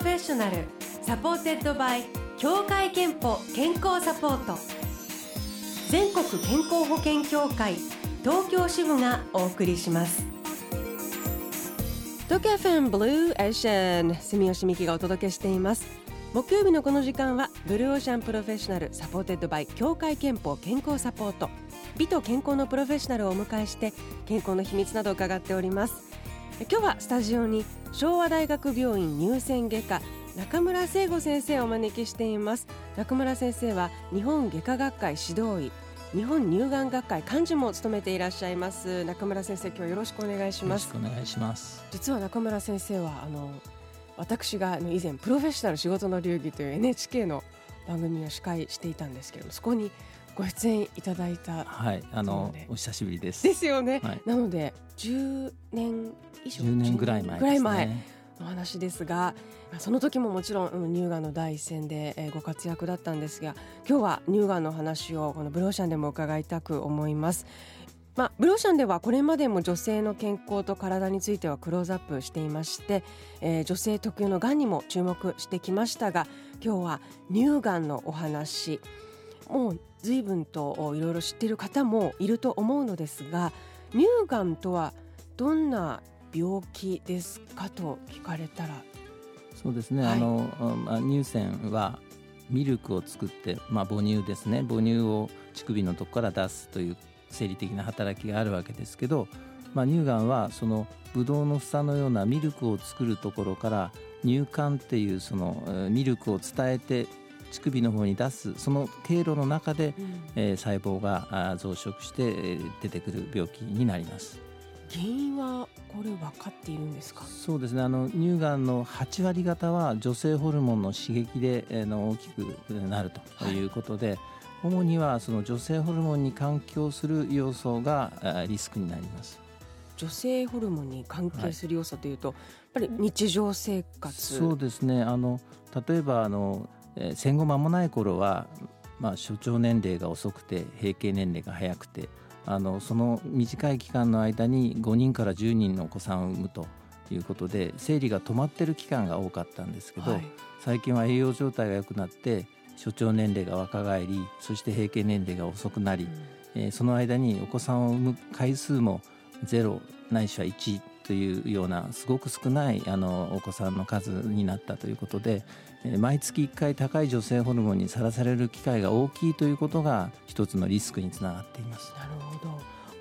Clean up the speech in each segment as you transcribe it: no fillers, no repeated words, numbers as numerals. ロフェッショナルサポーテッドバイ協会憲法健康サポート。全国健康保険協会東京支部がお送りします。東京 FM ブルーオーシャン、住吉美希がお届けしています。木曜日のこの時間はブルーオーシャンプロフェッショナルサポーテッドバイ協会憲法健康サポート、美と健康のプロフェッショナルをお迎えして健康の秘密などを伺っております。今日はスタジオに昭和大学病院乳腺外科中村聖吾先生をお招きしています。中村先生は日本外科学会指導医、日本乳がん学会幹事も務めていらっしゃいます。中村先生、今日はよろしくお願いします。よろしくお願いします。実は中村先生は私が以前プロフェッショナル仕事の流儀という NHK の番組を司会していたんですけれども、そこにご出演いただいた、はい、お久しぶりです。ですよね、はい、なので10年以上10年ぐらい前ですね、ぐらい前の話ですが、その時ももちろん乳がんの第一線でご活躍だったんですが、今日は乳がんの話をこのブルーオーシャンでも伺いたく思います。ブルーオーシャンではこれまでも女性の健康と体についてはクローズアップしていまして、女性特有のがんにも注目してきましたが、今日は乳がんのお話、もう随分といろいろ知っている方もいると思うのですが、乳がんとはどんな病気ですかと聞かれたら。そうですね、はい、乳腺はミルクを作って、母乳ですね、母乳を乳首のとこから出すという生理的な働きがあるわけですけど、乳がんはそのブドウの房のようなミルクを作るところから乳管っていうそのミルクを伝えて乳首の方に出すその経路の中で、細胞が増殖して出てくる病気になります。原因はこれ分かっているんですか。そうですね、乳がんの8割方は女性ホルモンの刺激で大きくなるということで、はい、主にはその女性ホルモンに関係する要素がリスクになります。女性ホルモンに関係する要素というと、やっぱり日常生活。そうですね、例えば戦後間もない頃は、初潮年齢が遅くて閉経年齢が早くて、その短い期間の間に5人から10人のお子さんを産むということで生理が止まってる期間が多かったんですけど、はい、最近は栄養状態が良くなって初潮年齢が若返り、そして閉経年齢が遅くなり、その間にお子さんを産む回数も0ないしは1というようなすごく少ないお子さんの数になったということで、毎月1回高い女性ホルモンにさらされる機会が大きいということが一つのリスクにつながっています。なるほ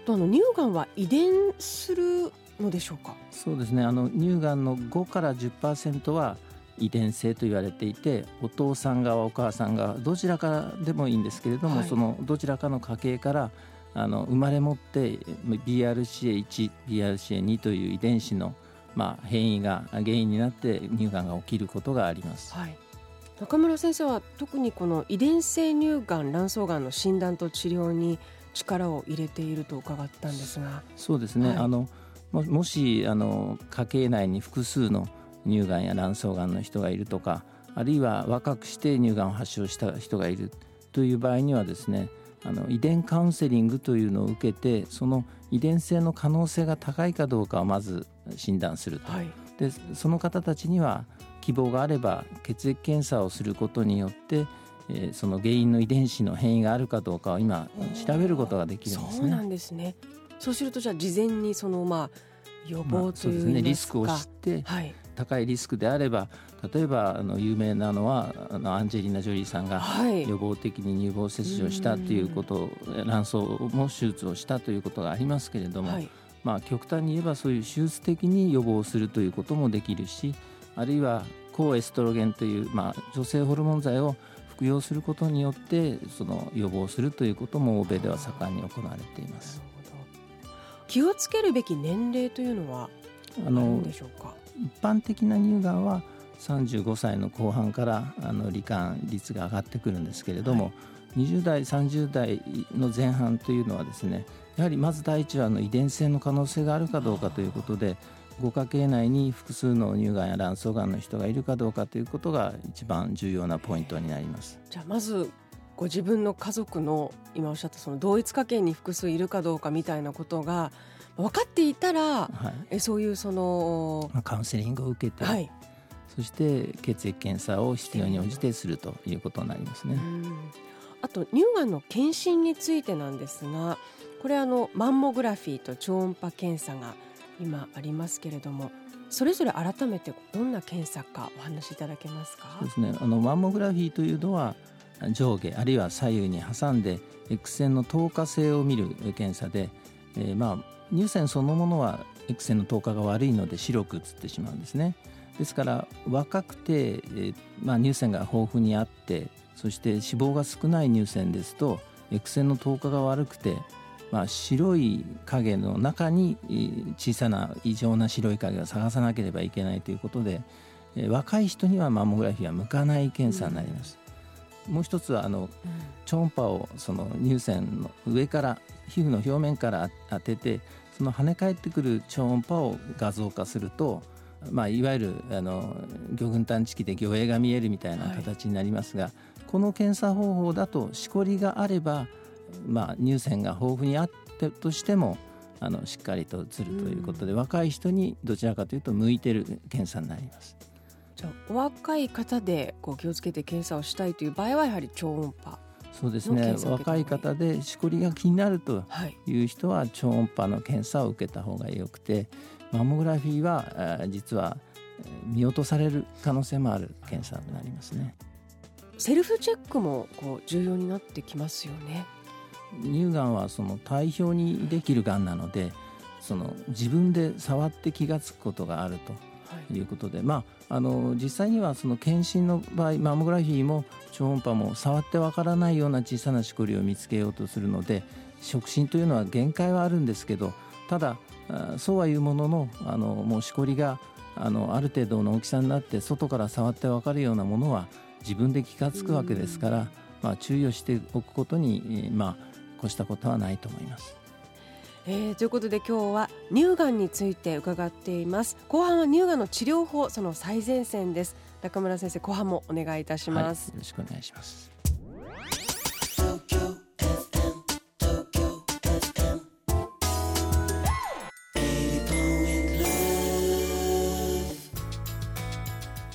ど。と乳がんは遺伝するのでしょうか。そうですね、乳がんの5から 10% は遺伝性と言われていて、お父さん側お母さん側どちらかでもいいんですけれども、はい、そのどちらかの家系から生まれ持って BRCA1、BRCA2 という遺伝子の、変異が原因になって乳がんが起きることがあります、はい、中村先生は特にこの遺伝性乳がん卵巣がんの診断と治療に力を入れていると伺ったんですが。そうですね、はい、もし家系内に複数の乳がんや卵巣がんの人がいるとか、あるいは若くして乳がんを発症した人がいるという場合にはですね、遺伝カウンセリングというのを受けて、その遺伝性の可能性が高いかどうかをまず診断すると、はい、でその方たちには希望があれば血液検査をすることによって、その原因の遺伝子の変異があるかどうかを今調べることができるんですね。そうなんですね。そうするとじゃあ事前にその予防というリスクを知って、はい、高いリスクであれば、例えば有名なのはアンジェリーナ・ジョリーさんが予防的に乳房切除をしたということ、はい、卵巣も手術をしたということがありますけれども、はい、極端に言えばそういう手術的に予防するということもできるし、あるいは抗エストロゲンという、女性ホルモン剤を服用することによってその予防するということも欧米では盛んに行われています。気をつけるべき年齢というのはあるんでしょうか。一般的な乳がんは35歳の後半から罹患率が上がってくるんですけれども、はい、20代30代の前半というのはですね、やはりまず第一は遺伝性の可能性があるかどうかということで、ご家系内に複数の乳がんや卵巣がんの人がいるかどうかということが一番重要なポイントになります。じゃあまずご自分の家族の今おっしゃったその同一家系に複数いるかどうかみたいなことが分かっていたら、はい、そういうそのカウンセリングを受けて、はい、そして血液検査を必要に応じてするということになりますね。あと乳がんの検診についてなんですが、これマンモグラフィーと超音波検査が今ありますけれども、それぞれ改めてどんな検査かお話しいただけますか？そうですね、マンモグラフィーというのは上下あるいは左右に挟んで X 線の透過性を見る検査で、乳腺そのものは X 線の透過が悪いので白く写ってしまうんですね。ですから若くて、乳腺が豊富にあって、そして脂肪が少ない乳腺ですと X 線の透過が悪くて、白い影の中に小さな異常な白い影を探さなければいけないということで、若い人にはマンモグラフィーは向かない検査になります。もう一つは超音波をその乳腺の上から皮膚の表面から当てて、その跳ね返ってくる超音波を画像化すると、いわゆる魚群探知機で魚影が見えるみたいな形になりますが、この検査方法だとしこりがあれば、乳腺が豊富にあったとしてもしっかりと映るということで、若い人にどちらかというと向いている検査になります。じゃあお若い方で気をつけて検査をしたいという場合はやはり超音波の検査を受けた方がいい。そうですね、若い方でしこりが気になるという人は超音波の検査を受けた方がよくて、マンモグラフィーは実は見落とされる可能性もある検査になりますね。セルフチェックも重要になってきますよね。乳がんはその体表にできるがんなので、その自分で触って気がつくことがあるということで、実際にはその検診の場合マンモグラフィーも超音波も触ってわからないような小さなしこりを見つけようとするので、触診というのは限界はあるんですけど、ただそうはいうものの、もうしこりがある程度の大きさになって外から触ってわかるようなものは自分で気がつくわけですから、注意をしておくことに越したことはないと思います。ということで今日は乳がんについて伺っています。後半は乳がんの治療法、その最前線です。中村先生、後半もお願いいたします。よろしくお願いします。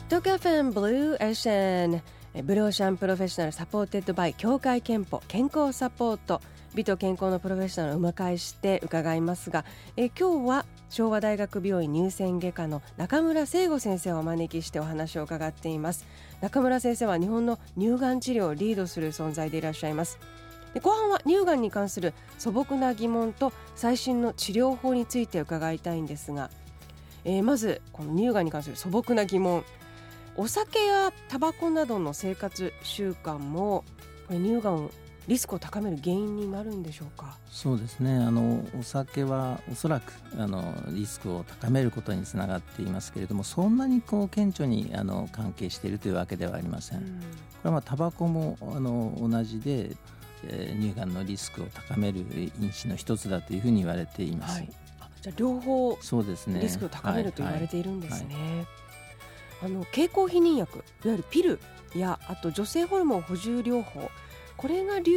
東京 FM ブルーエッシェン、ブルーオーシャンプロフェッショナルサポーテッドバイ協会憲法健康サポート、美と健康のプロフェッショナルをお迎えして伺いますが、今日は昭和大学病院乳腺外科の中村誠吾先生をお招きしてお話を伺っています。中村先生は日本の乳がん治療をリードする存在でいらっしゃいます。で、後半は乳がんに関する素朴な疑問と最新の治療法について伺いたいんですが、まずこの乳がんに関する素朴な疑問、お酒やタバコなどの生活習慣も乳がんリスクを高める原因になるんでしょうか？そうですね、お酒はおそらくリスクを高めることにつながっていますけれども、そんなに顕著に関係しているというわけではありません。これはタバコも同じで、乳がんのリスクを高める因子の一つだというふうに言われています。じゃあ両方そうですね、リスクを高めると言われているんですね。経口避妊薬、いわゆるピルや、あと女性ホルモン補充療法、これが乳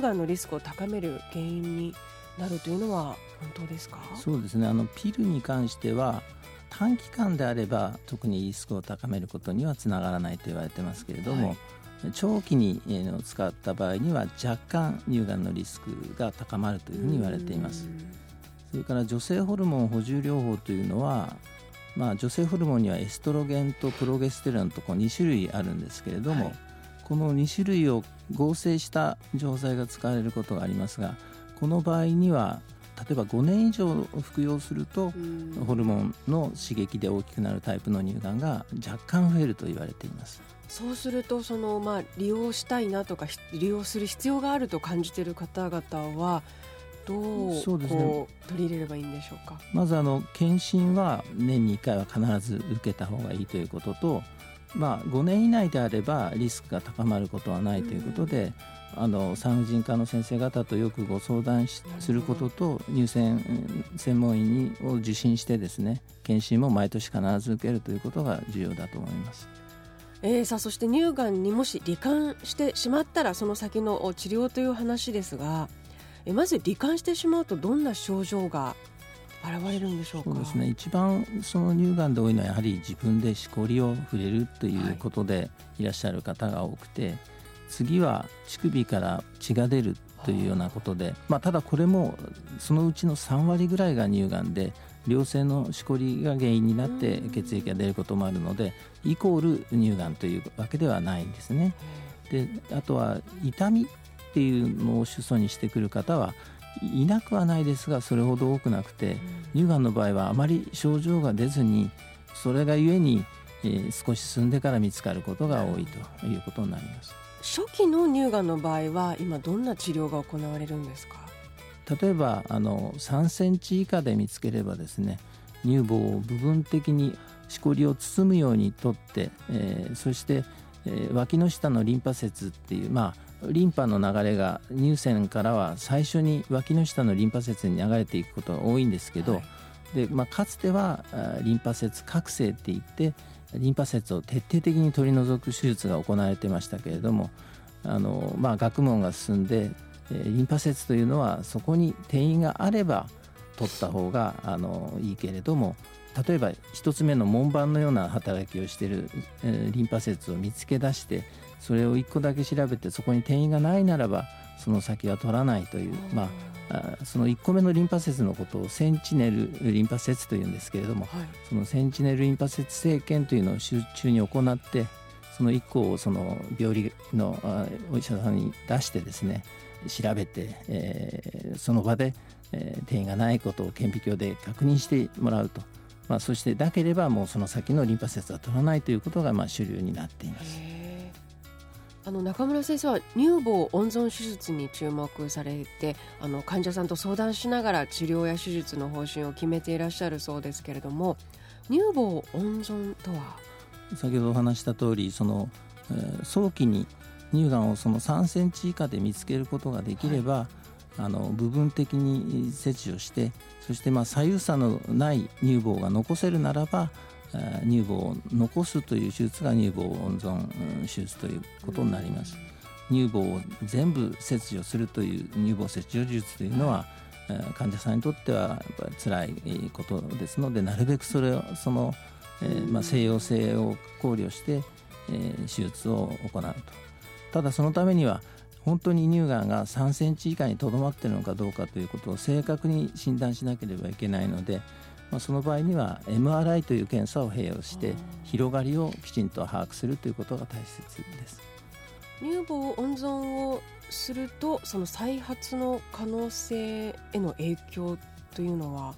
がんのリスクを高める原因になるというのは本当ですか？そうですね、ピルに関しては短期間であれば特にリスクを高めることにはつながらないと言われてますけれども、長期に使った場合には若干乳がんのリスクが高まるというふうに言われています。それから女性ホルモン補充療法というのは、女性ホルモンにはエストロゲンとプロゲステロンと2種類あるんですけれども、この2種類を合成した錠剤が使われることがありますが、この場合には例えば5年以上服用するとホルモンの刺激で大きくなるタイプの乳がんが若干増えると言われています。そうすると利用したいなとか利用する必要があると感じている方々はどう取り入れればいいんでしょうか？まず検診は年に1回は必ず受けた方がいいということと、5年以内であればリスクが高まることはないということで、産婦人科の先生方とよくご相談することと、乳腺専門医を受診してですね、検診も毎年必ず受けるということが重要だと思います。そして乳がんにもし罹患してしまったらその先の治療という話ですが、まず罹患してしまうとどんな症状が現れるんでしょうか。そうですね、一番その乳がんで多いのはやはり自分でしこりを触れるということでいらっしゃる方が多くて、はい、次は乳首から血が出るというようなことで、まあ、ただこれもそのうちの3割ぐらいが乳がんで良性のしこりが原因になって血液が出ることもあるので、イコール乳がんというわけではないんですね。で、あとは痛みっていうのを主訴にしてくる方はいなくはないですが、それほど多くなくて、乳がんの場合はあまり症状が出ずに、それがゆえに少し進んでから見つかることが多いということになります。初期の乳がんの場合は今どんな治療が行われるんですか。例えば3センチ以下で見つければですね、乳房を部分的にしこりを包むように取って、そして、脇の下のリンパ節っていう、まあリンパの流れが乳腺からは最初に脇の下のリンパ節に流れていくことが多いんですけど、はい、でまあ、かつてはリンパ節覚醒っていってリンパ節を徹底的に取り除く手術が行われてましたけれども、まあ、学問が進んでリンパ節というのはそこに転移があれば取った方がいいけれども、例えば一つ目の門番のような働きをしているリンパ節を見つけ出して、それを1個だけ調べてそこに転移がないならばその先は取らないという、まあ、その1個目のリンパ節のことをセンチネルリンパ節というんですけれども、はい、そのセンチネルリンパ節生検というのを集中に行って、その1個をその病理のお医者さんに出してですね、調べて、その場で、転移がないことを顕微鏡で確認してもらうと、まあ、そしてなければもうその先のリンパ節は取らないということがまあ主流になっています。中村先生は乳房温存手術に注目されて、患者さんと相談しながら治療や手術の方針を決めていらっしゃるそうですけれども、乳房温存とは先ほどお話した通り、その、早期に乳がんをその3センチ以下で見つけることができれば、はい、部分的に切除して、そしてまあ左右差のない乳房が残せるならば乳房を残すという手術が乳房温存手術ということになります。乳房を全部切除するという乳房切除手術というのは患者さんにとってはやっぱ辛いことですので、なるべくそれをその、まあ西洋性を考慮して、手術を行うと。ただそのためには本当に乳がんが3センチ以下にとどまっているのかどうかということを正確に診断しなければいけないので、まあ、その場合には MRI という検査を併用して広がりをきちんと把握するということが大切です。乳房温存をするとその再発の可能性への影響というのは、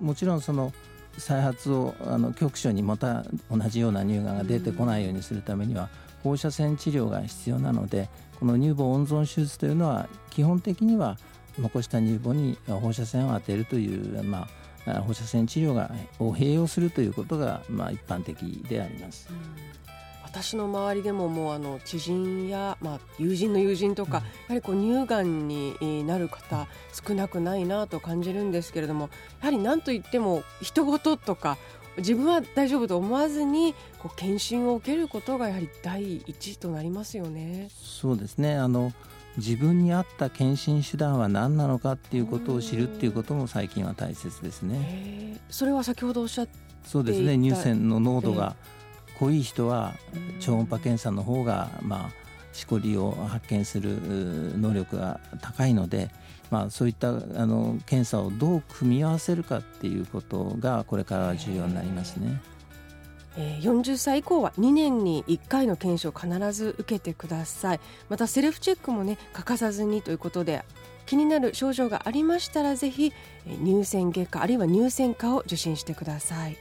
もちろんその再発を局所にまた同じような乳がんが出てこないようにするためには放射線治療が必要なので、この乳房温存手術というのは基本的には残した乳房に放射線を当てるという、まあ、放射線治療を併用するということが、まあ、一般的であります。私の周りでも、もう知人や、まあ、友人の友人とか、やはりこう乳がんになる方少なくないなと感じるんですけれども、やはり何といっても人ごととか自分は大丈夫と思わずにこう検診を受けることがやはり第一となりますよね。そうですね、自分に合った検診手段は何なのかっていうことを知るっていうことも最近は大切ですね。それは先ほどおっしゃっていた。そうですね、乳腺の濃度が濃い人は超音波検査の方が、まあ、しこりを発見する能力が高いので、まあ、そういった検査をどう組み合わせるかっていうことがこれからは重要になりますね。40歳以降は2年に1回の検診を必ず受けてください。またセルフチェックもね、欠かさずにということで、気になる症状がありましたらぜひ乳腺外科あるいは乳腺科を受診してください。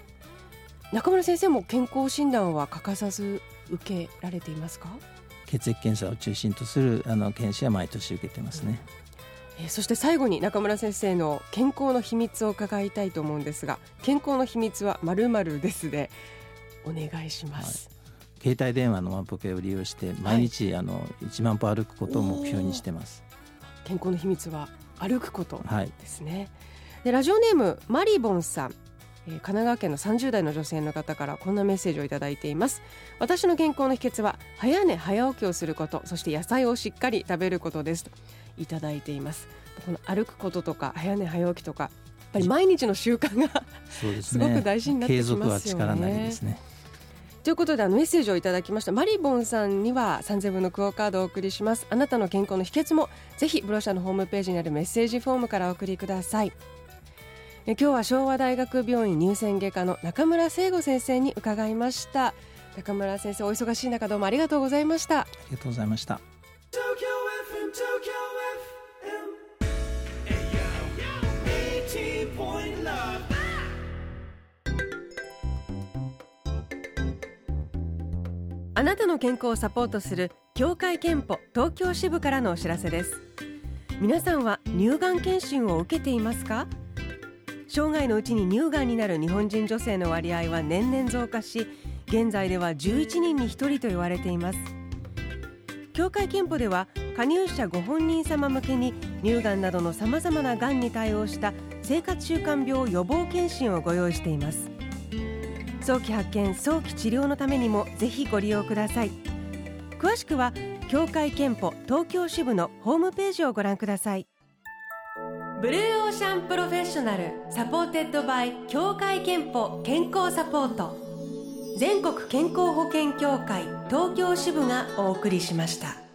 中村先生も健康診断は欠かさず受けられていますか。血液検査を中心とする検診は毎年受けてますね。そして最後に中村先生の健康の秘密を伺いたいと思うんですが、健康の秘密は○○ですでお願いします、はい、携帯電話の万歩計を利用して毎日、はい、1万歩歩くことを目標にしてます。健康の秘密は歩くことですね、はい、でラジオネームマリボンさん、神奈川県の30代の女性の方からこんなメッセージをいただいています。私の健康の秘訣は早寝早起きをすること、そして野菜をしっかり食べることですといただいています。この歩くこととか早寝早起きとかぱり毎日の習慣がすごく大事になってきますよね。継続は力なりですね。ということでメッセージをいただきましたマリボンさんには3000分のクオカードをお送りします。あなたの健康の秘訣もぜひブロシャのホームページにあるメッセージフォームからお送りください。今日は昭和大学病院乳腺外科の中村誠吾先生に伺いました。中村先生、お忙しい中どうもありがとうございました。ありがとうございました。あなたの健康をサポートする協会憲法東京支部からのお知らせです。皆さんは乳がん検診を受けていますか？生涯のうちに乳がんになる日本人女性の割合は年々増加し、現在では11人に1人と言われています。協会憲法では加入者ご本人様向けに乳がんなどのさまざまながんに対応した生活習慣病予防検診をご用意しています。早期発見早期治療のためにもぜひご利用ください。詳しくは協会憲法東京支部のホームページをご覧ください。ブルーオーシャンプロフェッショナルサポーテッドバイ協会憲法健康サポート、全国健康保険協会東京支部がお送りしました。